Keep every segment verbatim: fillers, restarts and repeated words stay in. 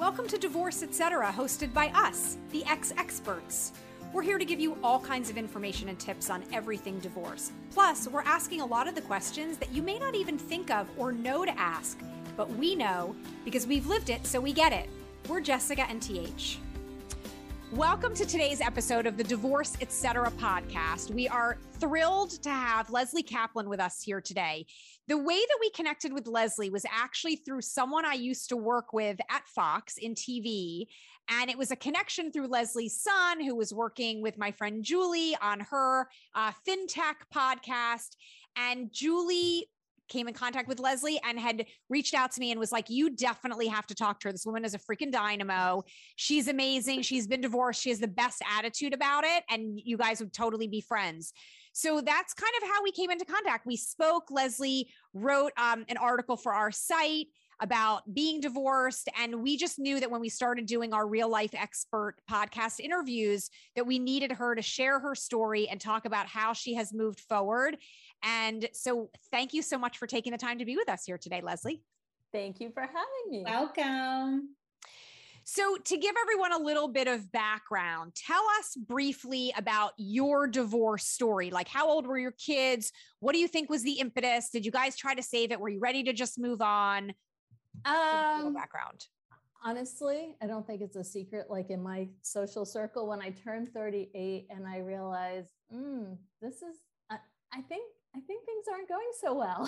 Welcome to Divorce Etc., hosted by us, the X Experts. We're here to give you all kinds of information and tips on everything divorce. Plus, we're asking a lot of the questions that you may not even think of or know to ask, but we know because we've lived it, so we get it. We're Jessica and T H. Welcome to today's episode of the Divorce Etc. podcast. We are thrilled to have Leslie Kaplan with us here today. The way that we connected with Leslie was actually through someone I used to work with at Fox in T V. And it was a connection through Leslie's son, who was working with my friend Julie on her uh, FinTech podcast. And Julie came in contact with Leslie and had reached out to me and was like, you definitely have to talk to her. This woman is a freaking dynamo. She's amazing. She's been divorced. She has the best attitude about it. And you guys would totally be friends. So that's kind of how we came into contact. We spoke. Leslie wrote um, an article for our site about being divorced. And we just knew that when we started doing our real life expert podcast interviews, that we needed her to share her story and talk about how she has moved forward. And so thank you so much for taking the time to be with us here today, Leslie. Thank you for having me. Welcome. So to give everyone a little bit of background, tell us briefly about your divorce story. Like, how old were your kids? What do you think was the impetus? Did you guys try to save it? Were you ready to just move on? Um, background. Honestly, I don't think it's a secret. Like, in my social circle, when I turned thirty-eight and I realized, mm, this is, I, I think, I think things aren't going so well.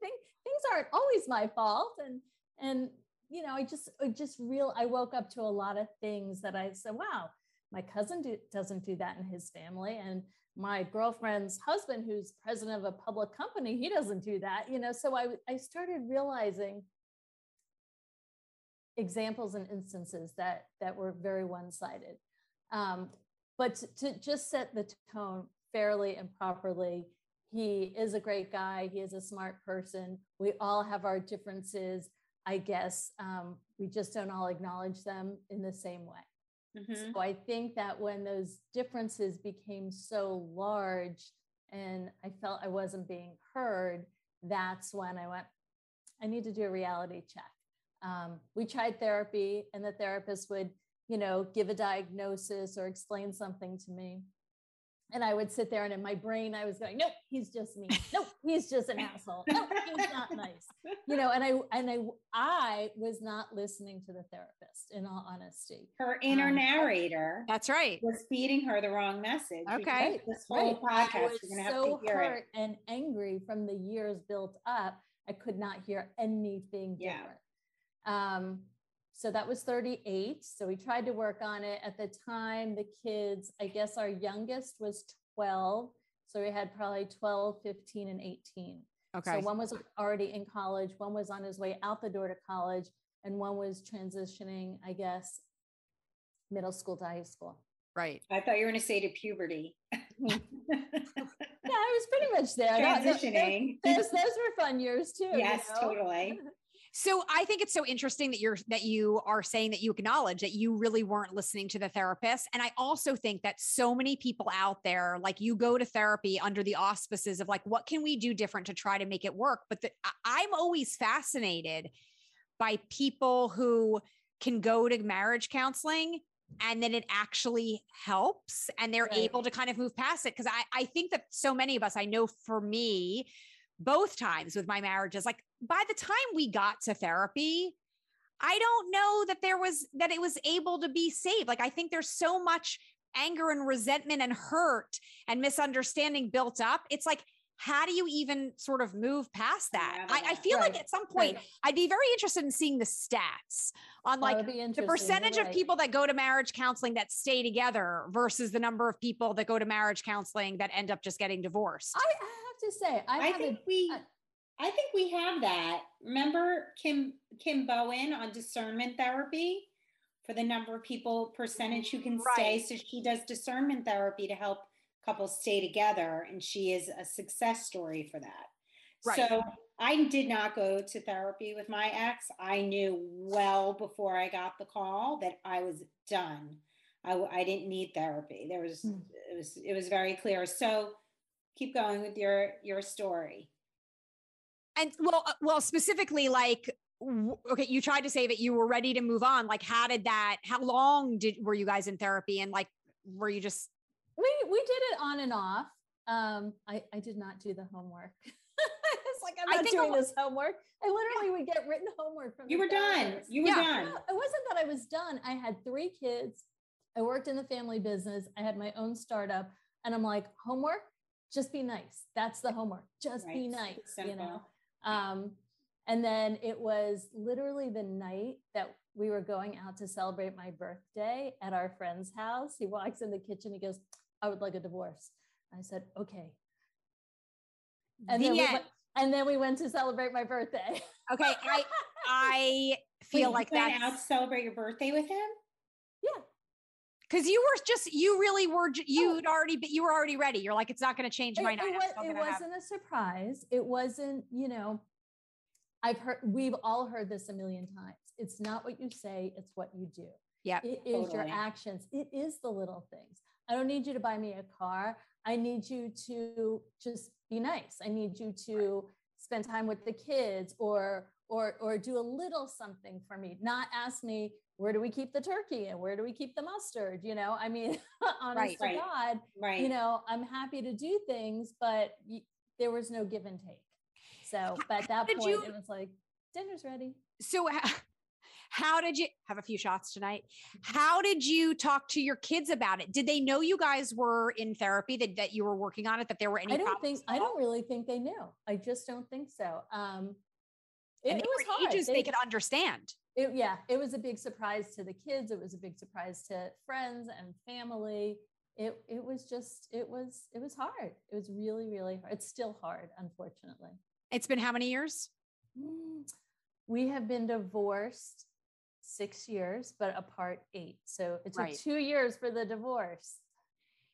think, things aren't always my fault. And, and, you know, I just, I just real, I woke up to a lot of things that I said, wow, my cousin do, doesn't do that in his family. And my girlfriend's husband, who's president of a public company, he doesn't do that, you know? So I, I started realizing examples and instances that, that were very one-sided. Um, but to, to just set the tone fairly and properly, he is a great guy. He is a smart person. We all have our differences, I guess. Um, we just don't all acknowledge them in the same way. Mm-hmm. So I think that when those differences became so large and I felt I wasn't being heard, that's when I went, I need to do a reality check. Um, we tried therapy, and the therapist would, you know, give a diagnosis or explain something to me. And I would sit there, and in my brain, I was going, nope, he's just mean. Nope, he's just an asshole. Nope, he's not nice. You know, and I and I I was not listening to the therapist, in all honesty. Her inner um, narrator. That's right. Was feeding her the wrong message. Okay. This whole right. podcast, I was you're gonna so have to hear hurt it. And angry from the years built up. I could not hear anything yeah. different. Um, So that was thirty-eight. So we tried to work on it. At the time, the kids, I guess our youngest was twelve. So we had probably twelve, fifteen, and eighteen. Okay. So one was already in college. One was on his way out the door to college. And one was transitioning, I guess, middle school to high school. Right. I thought you were going to say to puberty. Yeah, I was pretty much there. Transitioning. Those, those, those were fun years too. Yes, you know? Totally. So I think it's so interesting that you're, that you are saying that you acknowledge that you really weren't listening to the therapist. And I also think that so many people out there, like, you go to therapy under the auspices of, like, what can we do different to try to make it work? But the, I'm always fascinated by people who can go to marriage counseling and then it actually helps and they're right. able to kind of move past it. Cause I, I think that so many of us, I know for me, both times with my marriages, like, by the time we got to therapy, I don't know that there was, that it was able to be saved. Like, I think there's so much anger and resentment and hurt and misunderstanding built up. It's like, how do you even sort of move past that? Yeah, I, I feel right. like at some point right. I'd be very interested in seeing the stats on, like, the percentage right. of people that go to marriage counseling that stay together versus the number of people that go to marriage counseling that end up just getting divorced. I, I have to say, I, I think we, uh, I think we have that. Remember Kim, Kim Bowen on discernment therapy for the number of people percentage who can right. stay. So she does discernment therapy to help couples stay together, and she is a success story for that. Right. So I did not go to therapy with my ex. I knew well before I got the call that I was done. I, I didn't need therapy. There was, mm. it was, it was very clear. So keep going with your, your story. And well, well, specifically, like, okay, you tried to save it, you were ready to move on. Like, how did that, how long did, were you guys in therapy? And like, were you just? We, we did it on and off. Um, I, I did not do the homework. It's like, I'm not doing this homework. I literally would get written homework from you. Were done. You were done. No, it wasn't that I was done. I had three kids. I worked in the family business. I had my own startup, and I'm like, homework, just be nice. That's the homework. Just right. be nice, Simple. you know? Um, and then it was literally the night that we were going out to celebrate my birthday at our friend's house. He walks in the kitchen, he goes, I would like a divorce. I said, okay. And the then, we went, and then we went to celebrate my birthday. Okay. I, I feel Wait, like that. You went out to celebrate your birthday with him? Yeah. Cause you were just, you really were, you'd oh. already, you were already ready. You're like, it's not going to change my night. It, was, it wasn't a surprise. It wasn't, you know, I've heard, we've all heard this a million times. It's not what you say, it's what you do. Yeah. It is totally. your actions. It is the little things. I don't need you to buy me a car. I need you to just be nice. I need you to spend time with the kids, or, or, or do a little something for me, not ask me, where do we keep the turkey and where do we keep the mustard? You know, I mean, honest right, to right, God, right. you know, I'm happy to do things, but y- there was no give and take. So, but at that point, you, it was like, dinner's ready. So how, how did you have a few shots tonight? How did you talk to your kids about it? Did they know you guys were in therapy, that, that you were working on it, that there were any I don't think, I don't really think they knew. I just don't think so. Um, it, and it was hard. Ages they, they could understand. It, yeah, it was a big surprise to the kids. It was a big surprise to friends and family. It it was just, it was, it was hard. It was really, really hard. It's still hard, unfortunately. It's been how many years? We have been divorced six years, but apart eight. So it took right. two years for the divorce.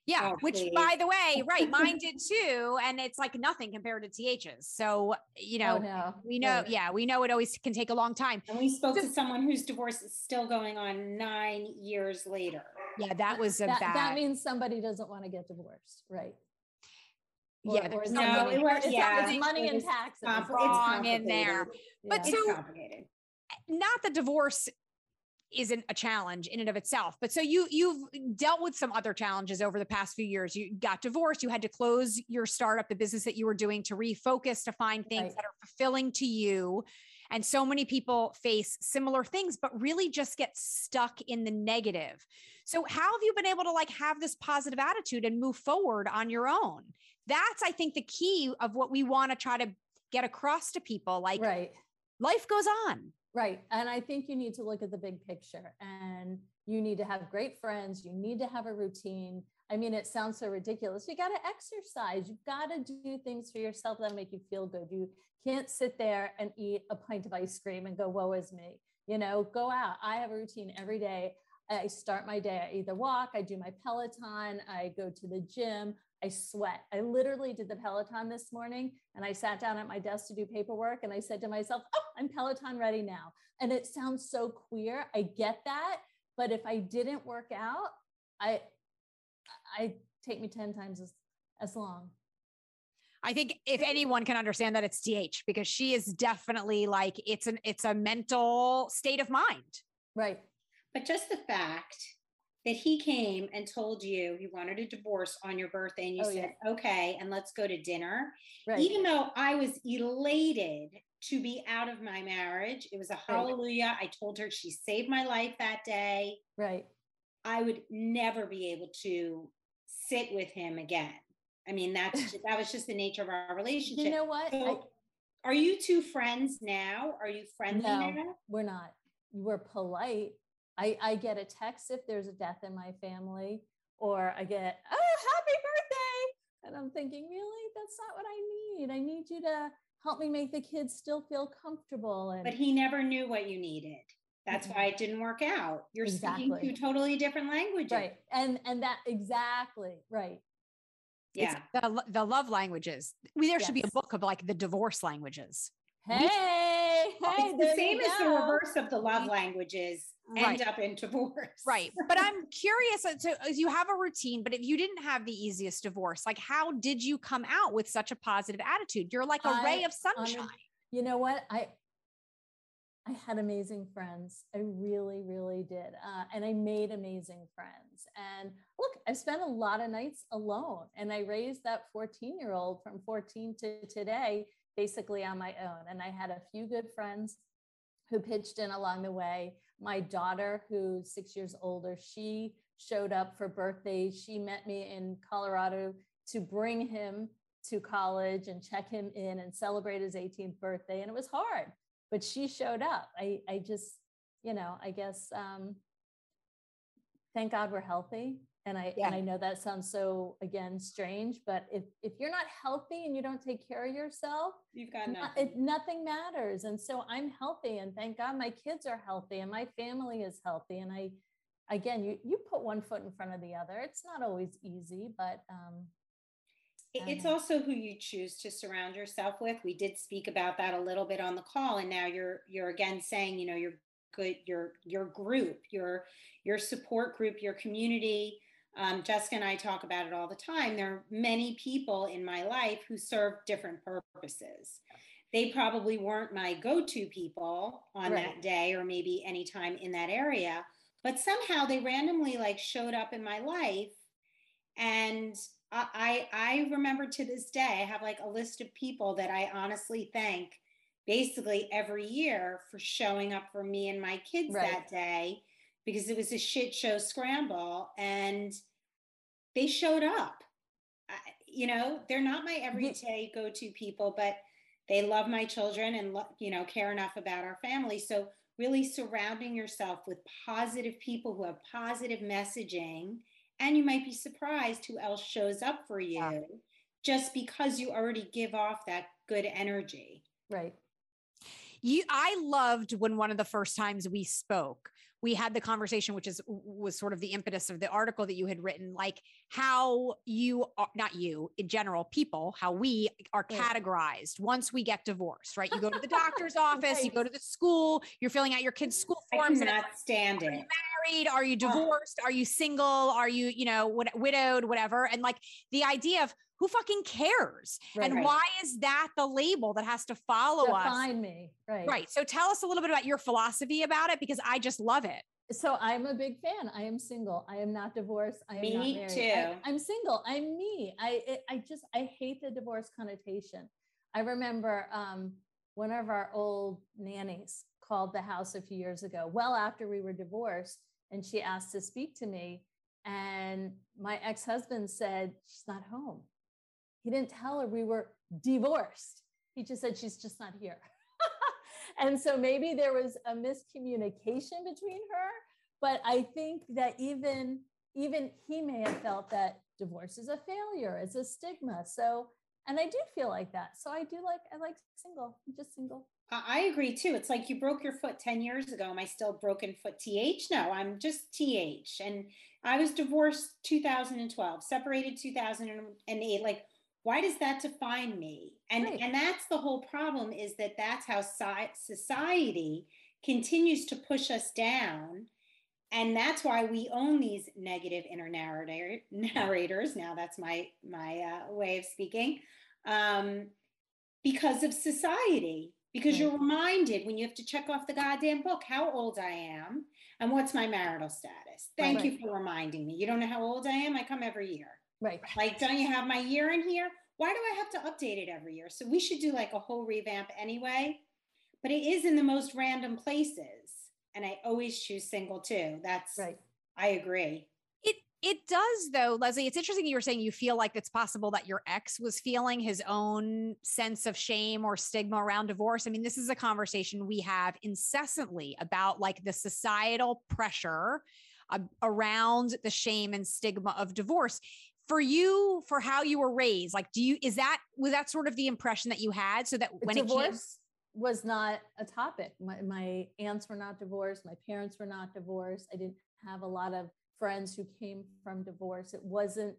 Yeah, oh, which please. by the way, right, mine did too. And it's like nothing compared to T H's. So, you know, oh, no. we know, oh. yeah, we know it always can take a long time. And we spoke so, to someone whose divorce is still going on nine years later. Yeah, that was a that, bad. That means somebody doesn't want to get divorced, right? Or, yeah, there's no, it was, it's, yeah. it's money it and taxes compl- wrong in there. Yeah. But it's so, complicated. Not the divorce isn't a challenge in and of itself. But so you, you've dealt with some other challenges over the past few years. You got divorced, you had to close your startup, the business that you were doing, to refocus, to find things right. that are fulfilling to you. And so many people face similar things, but really just get stuck in the negative. So how have you been able to like have this positive attitude and move forward on your own? That's, I think, the key of what we want to try to get across to people. Like right. life goes on. Right. And I think you need to look at the big picture, and you need to have great friends. You need to have a routine. I mean, it sounds so ridiculous. You got to exercise. You've got to do things for yourself that make you feel good. You can't sit there and eat a pint of ice cream and go, woe is me, you know, go out. I have a routine every day. I start my day. I either walk, I do my Peloton, I go to the gym, I sweat. I literally did the Peloton this morning, and I sat down at my desk to do paperwork, and I said to myself, oh, I'm Peloton ready now. And it sounds so queer. I get that. But if I didn't work out, I, I take me ten times as, as long. I think if anyone can understand that, it's T H, because she is definitely like, it's an, it's a mental state of mind. Right. But just the fact that he came and told you he wanted a divorce on your birthday, and you oh, said, yeah. okay, and let's go to dinner. Right. Even though I was elated to be out of my marriage, it was a hallelujah. Right. I told her she saved my life that day. Right. I would never be able to sit with him again. I mean, that's just, that was just the nature of our relationship. You know what? So, I, are you two friends now? Are you friendly no, now? We're not. We're polite. I, I get a text if there's a death in my family, or I get, oh, happy birthday. And I'm thinking, really? That's not what I need. I need you to help me make the kids still feel comfortable. And but he never knew what you needed. That's mm-hmm. why it didn't work out. You're exactly. speaking two totally different languages. Right. And, and that exactly right. Yeah. It's the, the love languages. We, there yes. should be a book of like the divorce languages. Hey, hey, it's the same as the reverse of the love languages end up in divorce. Right. But I'm curious, so as you have a routine, but if you didn't have the easiest divorce, like how did you come out with such a positive attitude? You're like a I, ray of sunshine. Um, you know what? I, I had amazing friends. I really, really did. Uh, and I made amazing friends. And look, I've spent a lot of nights alone. And I raised that fourteen-year-old from fourteen to today, basically on my own. And I had a few good friends who pitched in along the way. My daughter, who's six years older, she showed up for birthdays. She met me in Colorado to bring him to college and check him in and celebrate his eighteenth birthday. And it was hard, but she showed up. I, I just, you know, I guess, um, thank God we're healthy. And I, yeah. and I know that sounds so, again, strange, but if, if you're not healthy and you don't take care of yourself, you've got nothing. It, nothing matters. And so I'm healthy, and thank God my kids are healthy and my family is healthy. And I, again, you, you put one foot in front of the other. It's not always easy, but, um, it's also who you choose to surround yourself with. We did speak about that a little bit on the call, and now you're you're again saying, you know, your good, your your group, your your support group, your community. Um, Jessica and I talk about it all the time. There are many people in my life who serve different purposes. They probably weren't my go-to people on right. that day, or maybe any time in that area, but somehow they randomly like showed up in my life. And I, I remember to this day, I have like a list of people that I honestly thank basically every year for showing up for me and my kids right. that day, because it was a shit show scramble and they showed up. I, you know, they're not my everyday go-to people, but they love my children and, lo- you know, care enough about our family. So really surrounding yourself with positive people who have positive messaging. And you might be surprised who else shows up for you yeah. just because you already give off that good energy. Right. You, I loved when one of the first times we spoke, we had the conversation, which is was sort of the impetus of the article that you had written, like how you are, not you, in general, people, how we are categorized once we get divorced, right? You go to the doctor's office, right. you go to the school, you're filling out your kids' school forms. I cannot stand it. Are you married? Are you divorced? Are you single? Are you, you know, what, widowed, whatever? And like the idea of who fucking cares? Right, and right. why is that the label that has to follow Define us? Define me. Right. Right. So tell us a little bit about your philosophy about it, because I just love it. So I'm a big fan. I am single. I am not divorced. I am me not married. Too. I, I'm single. I'm me. I, it, I just, I hate the divorce connotation. I remember um, one of our old nannies called the house a few years ago, well after we were divorced, and she asked to speak to me. And my ex-husband said, she's not home. He didn't tell her we were divorced. He just said, she's just not here. And so maybe there was a miscommunication between her, but I think that even, even he may have felt that divorce is a failure, it's a stigma. So, and I do feel like that. So I do like, I like single, I'm just single. I agree too. It's like you broke your foot ten years ago. Am I still broken foot T H? No, I'm just T H. And I was divorced two thousand twelve, separated two thousand eight, like, why does that define me? And right. and that's the whole problem, is that that's how society continues to push us down. And that's why we own these negative inner narrator, narrators. Now that's my, my uh, way of speaking, um, because of society, because right. you're reminded when you have to check off the goddamn book, how old I am and what's my marital status. Thank right. you for reminding me. You don't know how old I am. I come every year. Right. Like, don't you have my year in here? Why do I have to update it every year? So we should do like a whole revamp anyway, but it is in the most random places. And I always choose single too. That's right. I agree. It, it does though, Leslie. It's interesting. You were saying you feel like it's possible that your ex was feeling his own sense of shame or stigma around divorce. I mean, this is a conversation we have incessantly about like the societal pressure uh, around the shame and stigma of divorce. For you, for how you were raised, like, do you, is that, was that sort of the impression that you had? So that when divorce it came- was not a topic, my, my aunts were not divorced. My parents were not divorced. I didn't have a lot of friends who came from divorce. It wasn't,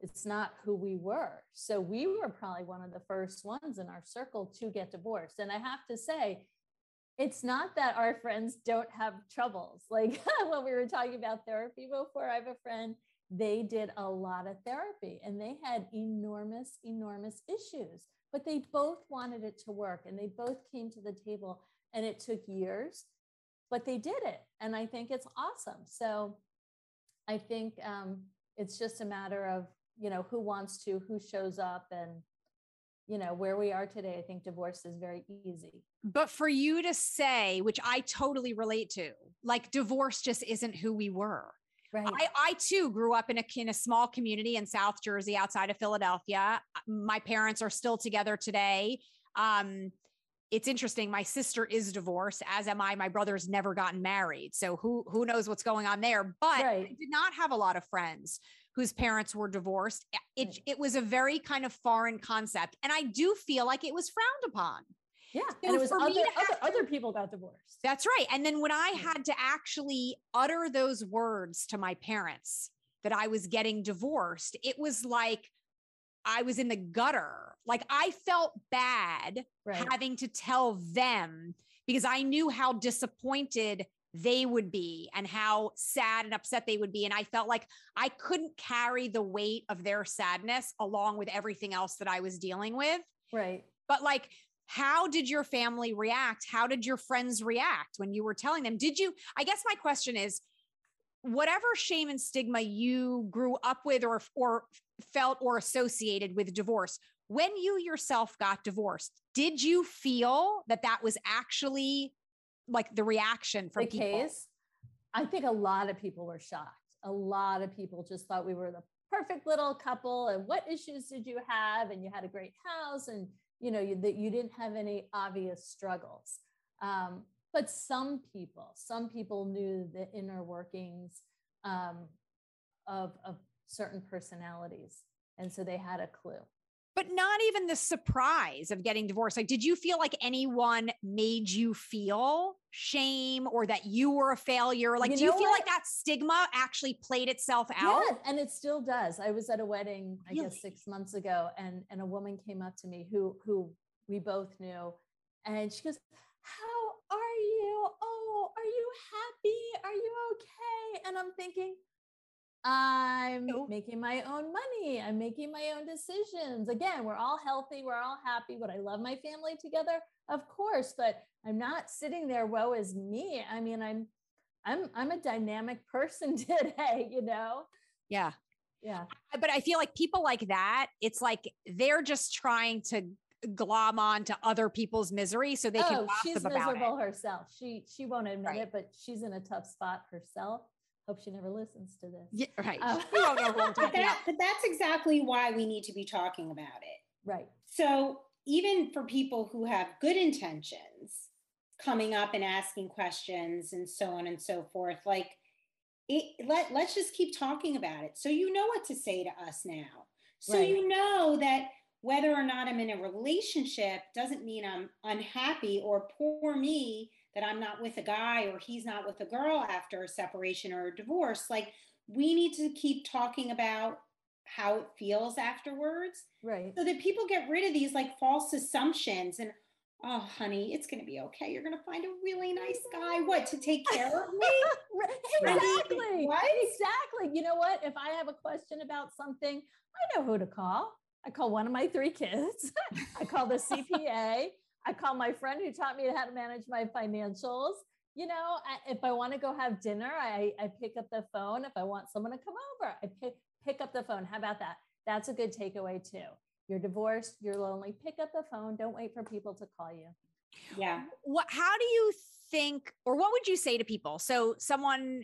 it's not who we were. So we were probably one of the first ones in our circle to get divorced. And I have to say, it's not that our friends don't have troubles. Like when we were talking about therapy before, I have a friend, they did a lot of therapy and they had enormous, enormous issues, but they both wanted it to work and they both came to the table and it took years, but they did it. And I think it's awesome. So I think um, it's just a matter of, you know, who wants to, who shows up, and, you know, where we are today. I think divorce is very easy. But for you to say, which I totally relate to, like, divorce just isn't who we were. Right. I, I too grew up in a, in a small community in South Jersey outside of Philadelphia. My parents are still together today. Um, it's interesting. My sister is divorced, as am I. My brother's never gotten married. So who, who knows what's going on there, but right. I did not have a lot of friends whose parents were divorced. It, right. it was a very kind of foreign concept. And I do feel like it was frowned upon. Yeah. So and it was other, other, other people got divorced. That's right. And then when I had to actually utter those words to my parents that I was getting divorced, it was like I was in the gutter. Like, I felt bad right. having to tell them, because I knew how disappointed they would be and how sad and upset they would be. And I felt like I couldn't carry the weight of their sadness along with everything else that I was dealing with. Right. But like, how did your family react? How did your friends react when you were telling them? Did you, I guess my question is, whatever shame and stigma you grew up with or, or felt or associated with divorce, when you yourself got divorced, did you feel that that was actually like the reaction from the people? Case, I think a lot of people were shocked. A lot of people just thought we were the perfect little couple. And what issues did you have? And you had a great house, and you know, you, that you didn't have any obvious struggles. Um, but some people, some people knew the inner workings um, of, of certain personalities. And so they had a clue. But not even the surprise of getting divorced. Like, did you feel like anyone made you feel shame or that you were a failure? Like, you do you feel what? Like that stigma actually played itself out? Yeah, and it still does. I was at a wedding, I really? guess six months ago, and, and a woman came up to me who, who we both knew. And she goes, how are you? Oh, are you happy? Are you okay? And I'm thinking, I'm nope. making my own money. I'm making my own decisions. Again, we're all healthy. We're all happy. Would I love my family together? Of course, but I'm not sitting there, woe is me. I mean, I'm, I'm, I'm a dynamic person today, you know? Yeah. Yeah. But I feel like people like that, it's like, they're just trying to glom on to other people's misery so they oh, can laugh them about it. She's miserable herself. She, she won't admit right. it, but she's in a tough spot herself. Hope she never listens to this. Yeah, right. Um, we don't know what I'm talking about. But that's exactly why we need to be talking about it. Right. So even for people who have good intentions coming up and asking questions and so on and so forth, like it, let, let's just keep talking about it. So you know what to say to us now. So right. you know that whether or not I'm in a relationship doesn't mean I'm unhappy or poor me, that I'm not with a guy or he's not with a girl after a separation or a divorce. Like, we need to keep talking about how it feels afterwards. Right. So that people get rid of these like false assumptions and, oh, honey, it's going to be okay. You're going to find a really nice guy. What, to take care of me? Exactly. I mean, what? Exactly. You know what? If I have a question about something, I know who to call. I call one of my three kids. I call the C P A. I call my friend who taught me how to manage my financials. You know, I, if I want to go have dinner, I, I pick up the phone. If I want someone to come over, I pick, pick up the phone. How about that? That's a good takeaway too. You're divorced, you're lonely, pick up the phone. Don't wait for people to call you. Yeah. What, how do you think, or what would you say to people? So someone,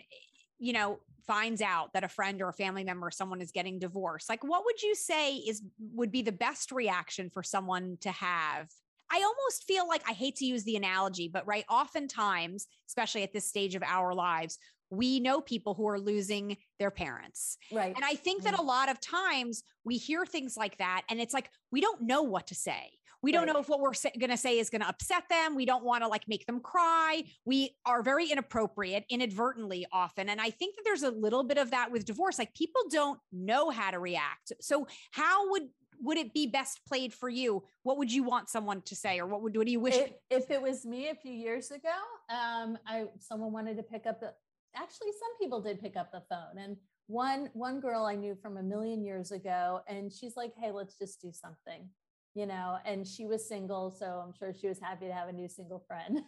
you know, finds out that a friend or a family member or someone is getting divorced. Like, what would you say is, would be the best reaction for someone to have? I almost feel like, I hate to use the analogy, but right, oftentimes, especially at this stage of our lives, we know people who are losing their parents. Right. And I think that a lot of times we hear things like that, and it's like, we don't know what to say. We don't right. know if what we're sa- going to say is going to upset them. We don't want to like make them cry. We are very inappropriate inadvertently often. And I think that there's a little bit of that with divorce. Like, people don't know how to react. So how would, would it be best played for you? What would you want someone to say, or what would, what do you wish? If, if it was me a few years ago, um, I, someone wanted to pick up the, actually some people did pick up the phone. And one, one girl I knew from a million years ago, and she's like, hey, let's just do something, you know? And she was single. So I'm sure she was happy to have a new single friend.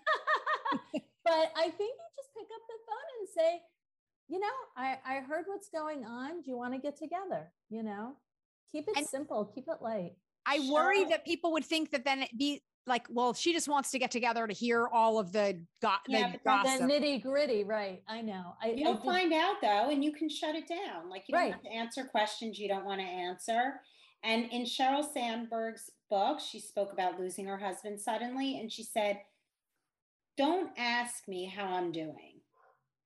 But I think you just pick up the phone and say, you know, I, I heard what's going on. Do you want to get together? You know, keep it and simple, keep it light. I Shut worry up. that people would think that then it'd be like, well, she just wants to get together to hear all of the, go- yeah, the gossip. The nitty gritty, right? I know. I, You'll I find out though, and you can shut it down. Like you don't right. have to answer questions you don't want to answer. And in Sheryl Sandberg's book, she spoke about losing her husband suddenly. And she said, don't ask me how I'm doing.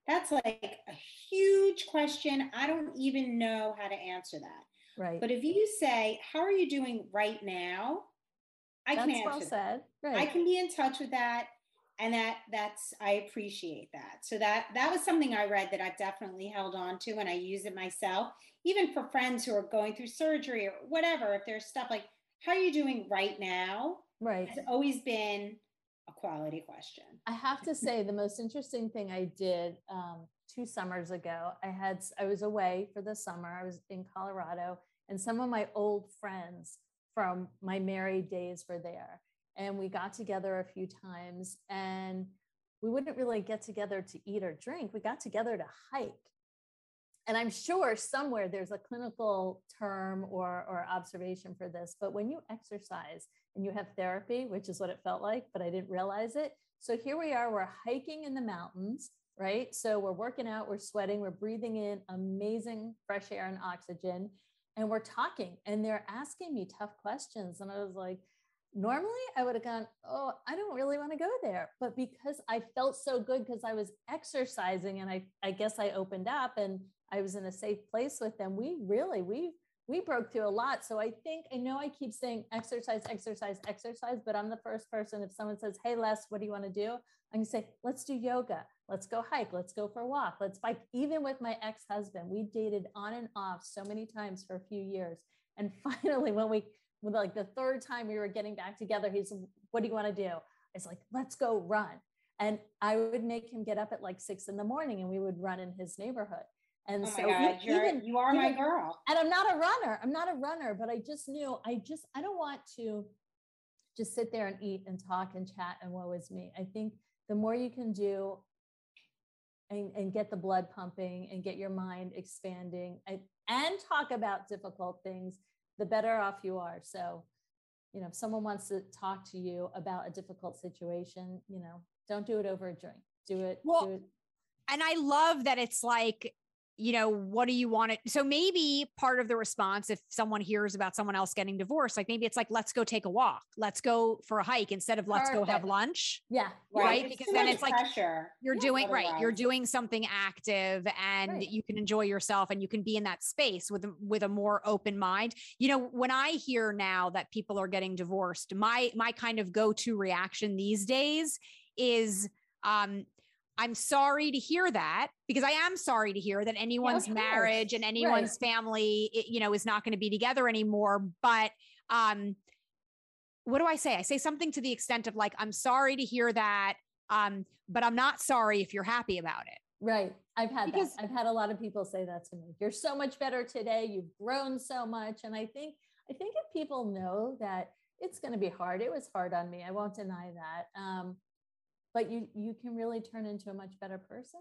That's like a huge question. I don't even know how to answer that. Right. But if you say, how are you doing right now? I that's can answer well said. Right. I can be in touch with that. And that that's, I appreciate that. So that, that was something I read that I've definitely held on to, and I use it myself, even for friends who are going through surgery or whatever. If there's stuff like, how are you doing right now? Right. It's always been a quality question. I have to say the most interesting thing I did um, two summers ago, I had, I was away for the summer. I was in Colorado, and some of my old friends from my married days were there. And we got together a few times, and we wouldn't really get together to eat or drink. We got together to hike. And I'm sure somewhere there's a clinical term or, or observation for this, but when you exercise and you have therapy, which is what it felt like, but I didn't realize it. So here we are, we're hiking in the mountains, right? So we're working out, we're sweating, we're breathing in amazing fresh air and oxygen, and we're talking, and they're asking me tough questions. And I was like, normally I would have gone, oh, I don't really want to go there. But because I felt so good because I was exercising, and I, I guess I opened up and I was in a safe place with them. We really, we, we broke through a lot. So I think, I know I keep saying exercise, exercise, exercise, but I'm the first person. If someone says, hey, Les, what do you want to do? I'm going to say, let's do yoga. Let's go hike. Let's go for a walk. Let's bike. Even with my ex-husband, we dated on and off so many times for a few years. And finally, when we like the third time we were getting back together, he's, what do you want to do? I was like, let's go run. And I would make him get up at like six in the morning, and we would run in his neighborhood. And oh so God, he, even, you are even, my girl. And I'm not a runner. I'm not a runner, but I just knew, I just, I don't want to just sit there and eat and talk and chat and woe is me. I think the more you can do and, and get the blood pumping and get your mind expanding and, and talk about difficult things, the better off you are. So, you know, if someone wants to talk to you about a difficult situation, you know, don't do it over a drink. Do it. Well, do it. And I love that it's like, you know, what do you want it? So maybe part of the response, if someone hears about someone else getting divorced, like maybe it's like, let's go take a walk. Let's go for a hike instead of let's Perfect. go have lunch. Yeah. Right. Right? Because then it's like, pressure. you're yeah, doing, right. Around. You're doing something active, and right. you can enjoy yourself, and you can be in that space with, with a more open mind. You know, when I hear now that people are getting divorced, my, my kind of go-to reaction these days is, um, I'm sorry to hear that, because I am sorry to hear that anyone's yeah, marriage and anyone's right. family, you know, is not going to be together anymore. But um, what do I say? I say something to the extent of like, I'm sorry to hear that, um, but I'm not sorry if you're happy about it. Right. I've had because, that. I've had a lot of people say that to me. You're so much better today. You've grown so much. And I think, I think if people know that it's going to be hard, it was hard on me. I won't deny that. Um, But you you can really turn into a much better person.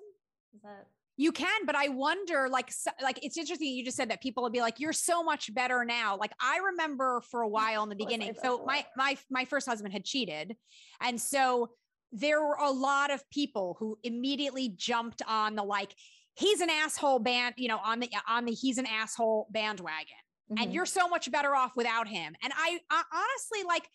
Is that you can? But I wonder, like so, like it's interesting. You just said that people would be like, "You're so much better now." Like I remember for a while in the beginning. So my my my first husband had cheated, and so there were a lot of people who immediately jumped on the like he's an asshole band, you know, on the on the he's an asshole bandwagon, mm-hmm. and you're so much better off without him. And I, I honestly like.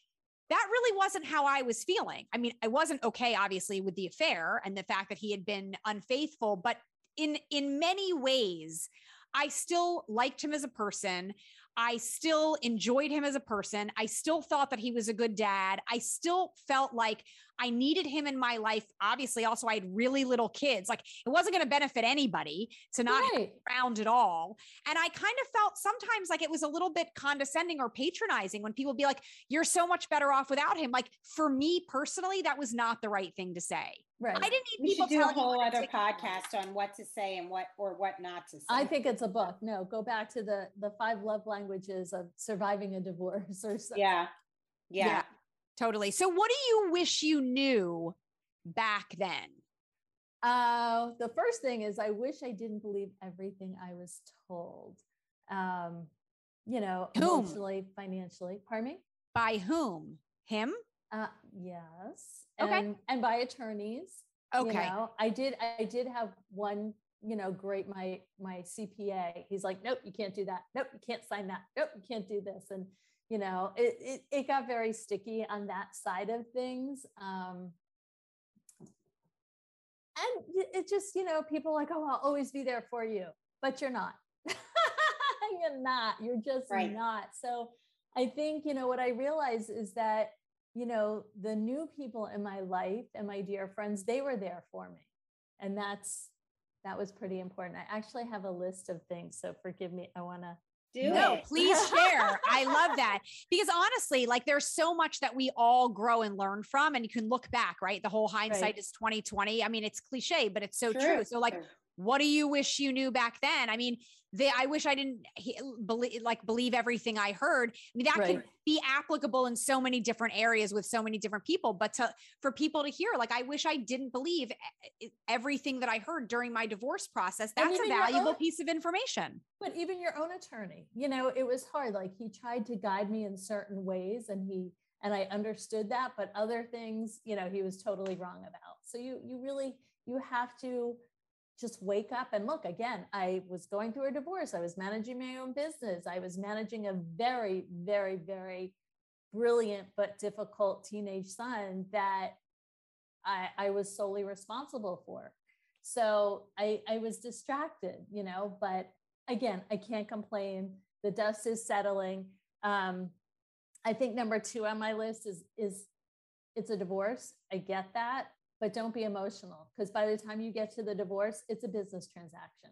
That really wasn't how I was feeling. I mean, I wasn't okay, obviously, with the affair and the fact that he had been unfaithful, but in, in many ways, I still liked him as a person. I still enjoyed him as a person. I still thought that he was a good dad. I still felt like I needed him in my life. Obviously, also, I had really little kids. Like it wasn't going to benefit anybody to not right. have him around at all. And I kind of felt sometimes like it was a little bit condescending or patronizing when people be like, you're so much better off without him. Like for me personally, that was not the right thing to say. Right. I didn't need we people should do a whole other podcast on what to say and what or what not to say. I think it's a book. No, go back to the the five love languages of surviving a divorce or something. Yeah. Yeah. Yeah. Totally. So what do you wish you knew back then? Uh, the first thing is I wish I didn't believe everything I was told, um, you know, whom? Emotionally, financially. Pardon me? By whom? Him? Uh, yes. Okay. And, and by attorneys. Okay. You know, I did, I did have one, you know, great, my, my C P A, he's like, nope, you can't do that. Nope. You can't sign that. Nope. You can't do this. And, you know, it, it, it got very sticky on that side of things. Um, and it just, you know, people like, oh, I'll always be there for you, but you're not, you're not, you're just right. not. So I think, you know, what I realized is that, you know, the new people in my life and my dear friends, they were there for me. And that's, that was pretty important. I actually have a list of things. So forgive me. I want to do it. No, please share. I love that. Because honestly, like there's so much that we all grow and learn from, and you can look back, right? The whole hindsight right. is twenty twenty. I mean, it's cliche, but it's so true. true. So like, true. What do you wish you knew back then? I mean, they, I wish I didn't he, believe, like believe everything I heard. I mean, that right. could be applicable in so many different areas with so many different people, but to, for people to hear, like, I wish I didn't believe everything that I heard during my divorce process. That's a valuable own, piece of information. But even your own attorney, you know, it was hard. Like he tried to guide me in certain ways and he, and I understood that, but other things, you know, he was totally wrong about. So you, you really, you have to just wake up and look. Again, I was going through a divorce. I was managing my own business. I was managing a very, very, very brilliant, but difficult teenage son that I, I was solely responsible for. So I, I was distracted, you know, but again, I can't complain. The dust is settling. Um, I think number two on my list is, is it's a divorce. I get that. But don't be emotional, because by the time you get to the divorce, it's a business transaction.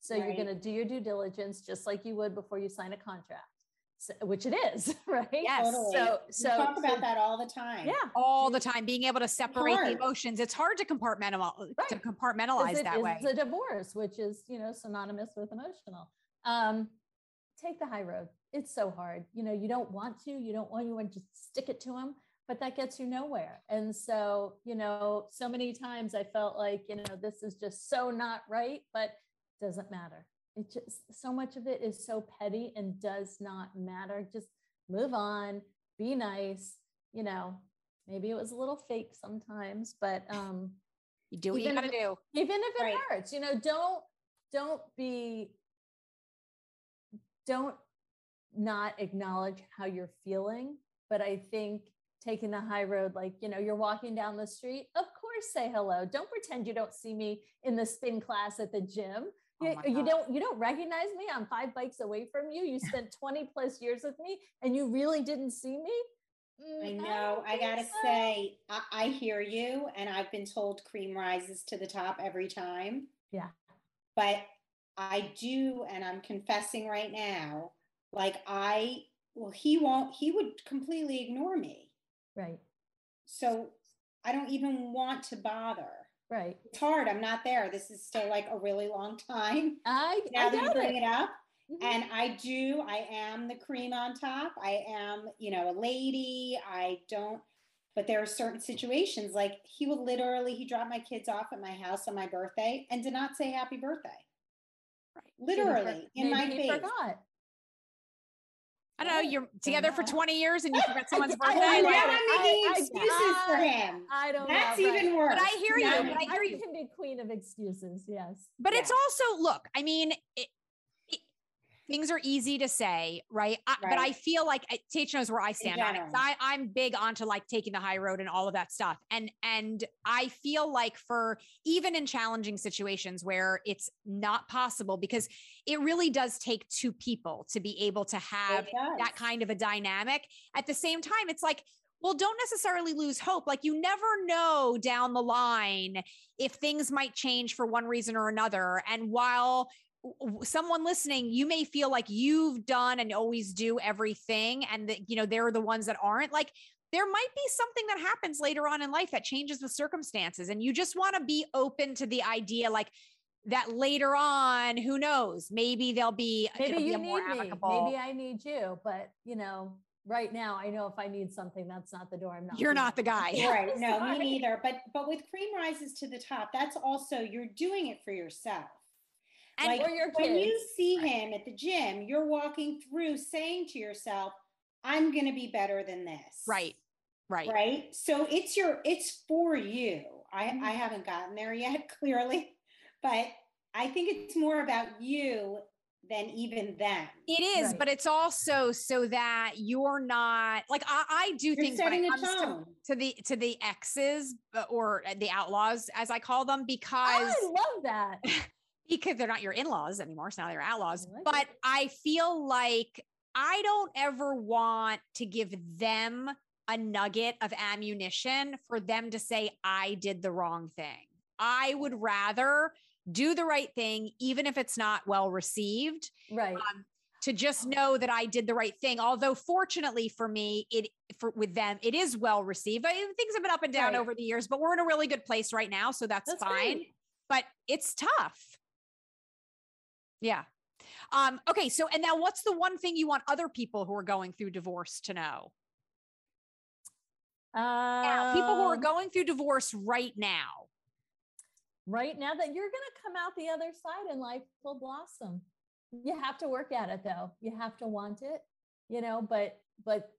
So right. you're going to do your due diligence just like you would before you sign a contract, so, which it is, right? Yes. Totally. So, so we talk about so, that all the time. Yeah, all the time. Being able to separate the emotions, it's hard to compartmentalize. Right. To compartmentalize it, that way. It's a divorce, which is you know synonymous with emotional. Um, take the high road. It's so hard. You know, you don't want to. You don't want you want to just stick it to them. But that gets you nowhere. And so, you know, so many times I felt like, you know, this is just so not right, but it doesn't matter. It just, so much of it is so petty and does not matter. Just move on, be nice. You know, maybe it was a little fake sometimes, but um, you do what you gotta do. Even if it right. hurts, you know, don't, don't be, don't not acknowledge how you're feeling. But I think taking the high road, like, you know, you're walking down the street, of course, say hello. Don't pretend you don't see me in the spin class at the gym. You, oh you don't, you don't recognize me. I'm five bikes away from you. You spent twenty plus years with me and you really didn't see me. Mm, I know. I, I gotta so. say, I, I hear you. And I've been told cream rises to the top every time. Yeah. But I do. And I'm confessing right now, like I, well, he won't, he would completely ignore me. Right. So I don't even want to bother. Right. It's hard. I'm not there. This is still like a really long time. I, now I that you bring it, it up. Mm-hmm. And I do, I am the cream on top. I am, you know, a lady. I don't, but there are certain situations like he will literally, he dropped my kids off at my house on my birthday and did not say happy birthday. Right. Literally in my face. Forgot. I don't know, you're together for twenty years and you forgot someone's birthday. I, like, now I'm making I, excuses I, for him. I don't That's know. That's even worse. But I hear you. But I hear you. I can be queen of excuses, yes. But yeah. It's also, look, I mean, it, it, things are easy to say, right? I, right. But I feel like, Taich knows where I stand yeah. on it. So I, I'm big onto like taking the high road and all of that stuff. And, and I feel like for, even in challenging situations where it's not possible, because it really does take two people to be able to have that kind of a dynamic. At the same time, it's like, well, don't necessarily lose hope. Like you never know down the line if things might change for one reason or another. And while someone listening, you may feel like you've done and always do everything. And that, you know, they're the ones that aren't, like, there might be something that happens later on in life that changes with circumstances. And you just want to be open to the idea, like, that later on, who knows, maybe they'll be, maybe you be need more amicable. Me, maybe I need you, but you know, right now, I know if I need something, that's not the door. I'm not. You're not the guy. Right. No, me neither. But, but with Cream Rises to the Top, that's also, you're doing it for yourself. And like, for your kids. When you see him at the gym, you're walking through saying to yourself, I'm going to be better than this. Right. Right. Right. So it's your, it's for you. I, mm-hmm. I haven't gotten there yet, clearly, but I think it's more about you than even them. It is, right. But it's also so that you're not like, I, I do you're think setting when it comes to, to the, to the exes or the outlaws, as I call them, because I love that. Because they're not your in-laws anymore. So now they're outlaws, I like but it. I feel like I don't ever want to give them a nugget of ammunition for them to say, I did the wrong thing. I would rather do the right thing, even if it's not well received, right? Um, to just know that I did the right thing. Although fortunately for me, it for, with them, it is well received. I, things have been up and down right. over the years, but we're in a really good place right now. So that's, that's fine, great. But it's tough. Yeah. Um, okay. So, and now what's the one thing you want other people who are going through divorce to know? Uh, now, people who are going through divorce right now. Right now that you're going to come out the other side and life will blossom. You have to work at it though. You have to want it, you know, but, but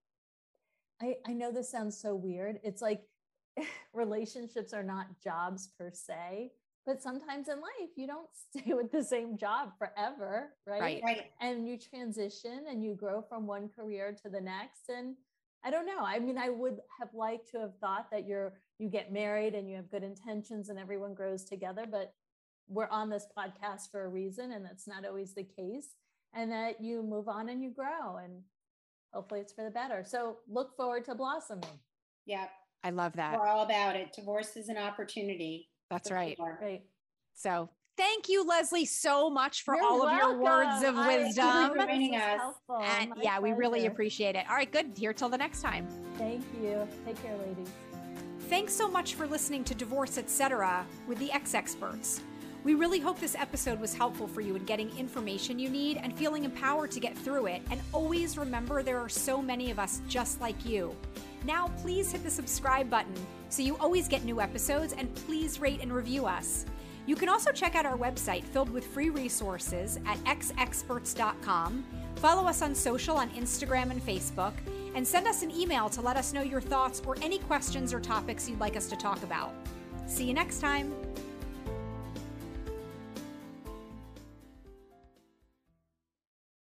I, I know this sounds so weird. It's like relationships are not jobs per se, but sometimes in life, you don't stay with the same job forever. Right. Right. And you transition and you grow from one career to the next. And I don't know. I mean, I would have liked to have thought that you're, you get married and you have good intentions and everyone grows together, but we're on this podcast for a reason. And that's not always the case. And that you move on and you grow and hopefully it's for the better. So look forward to blossoming. Yeah. I love that. We're all about it. Divorce is an opportunity. That's right. Right. So thank you, Leslie, so much for You're all welcome. Of your words of wisdom. For and My yeah, pleasure. We really appreciate it. All right, good. Here till the next time. Thank you. Take care, ladies. Thanks so much for listening to Divorce Etc. with the X Experts. We really hope this episode was helpful for you in getting information you need and feeling empowered to get through it. And always remember, there are so many of us just like you. Now, please hit the subscribe button so you always get new episodes, and please rate and review us. You can also check out our website filled with free resources at x experts dot com. Follow us on social on Instagram and Facebook, and send us an email to let us know your thoughts or any questions or topics you'd like us to talk about. See you next time.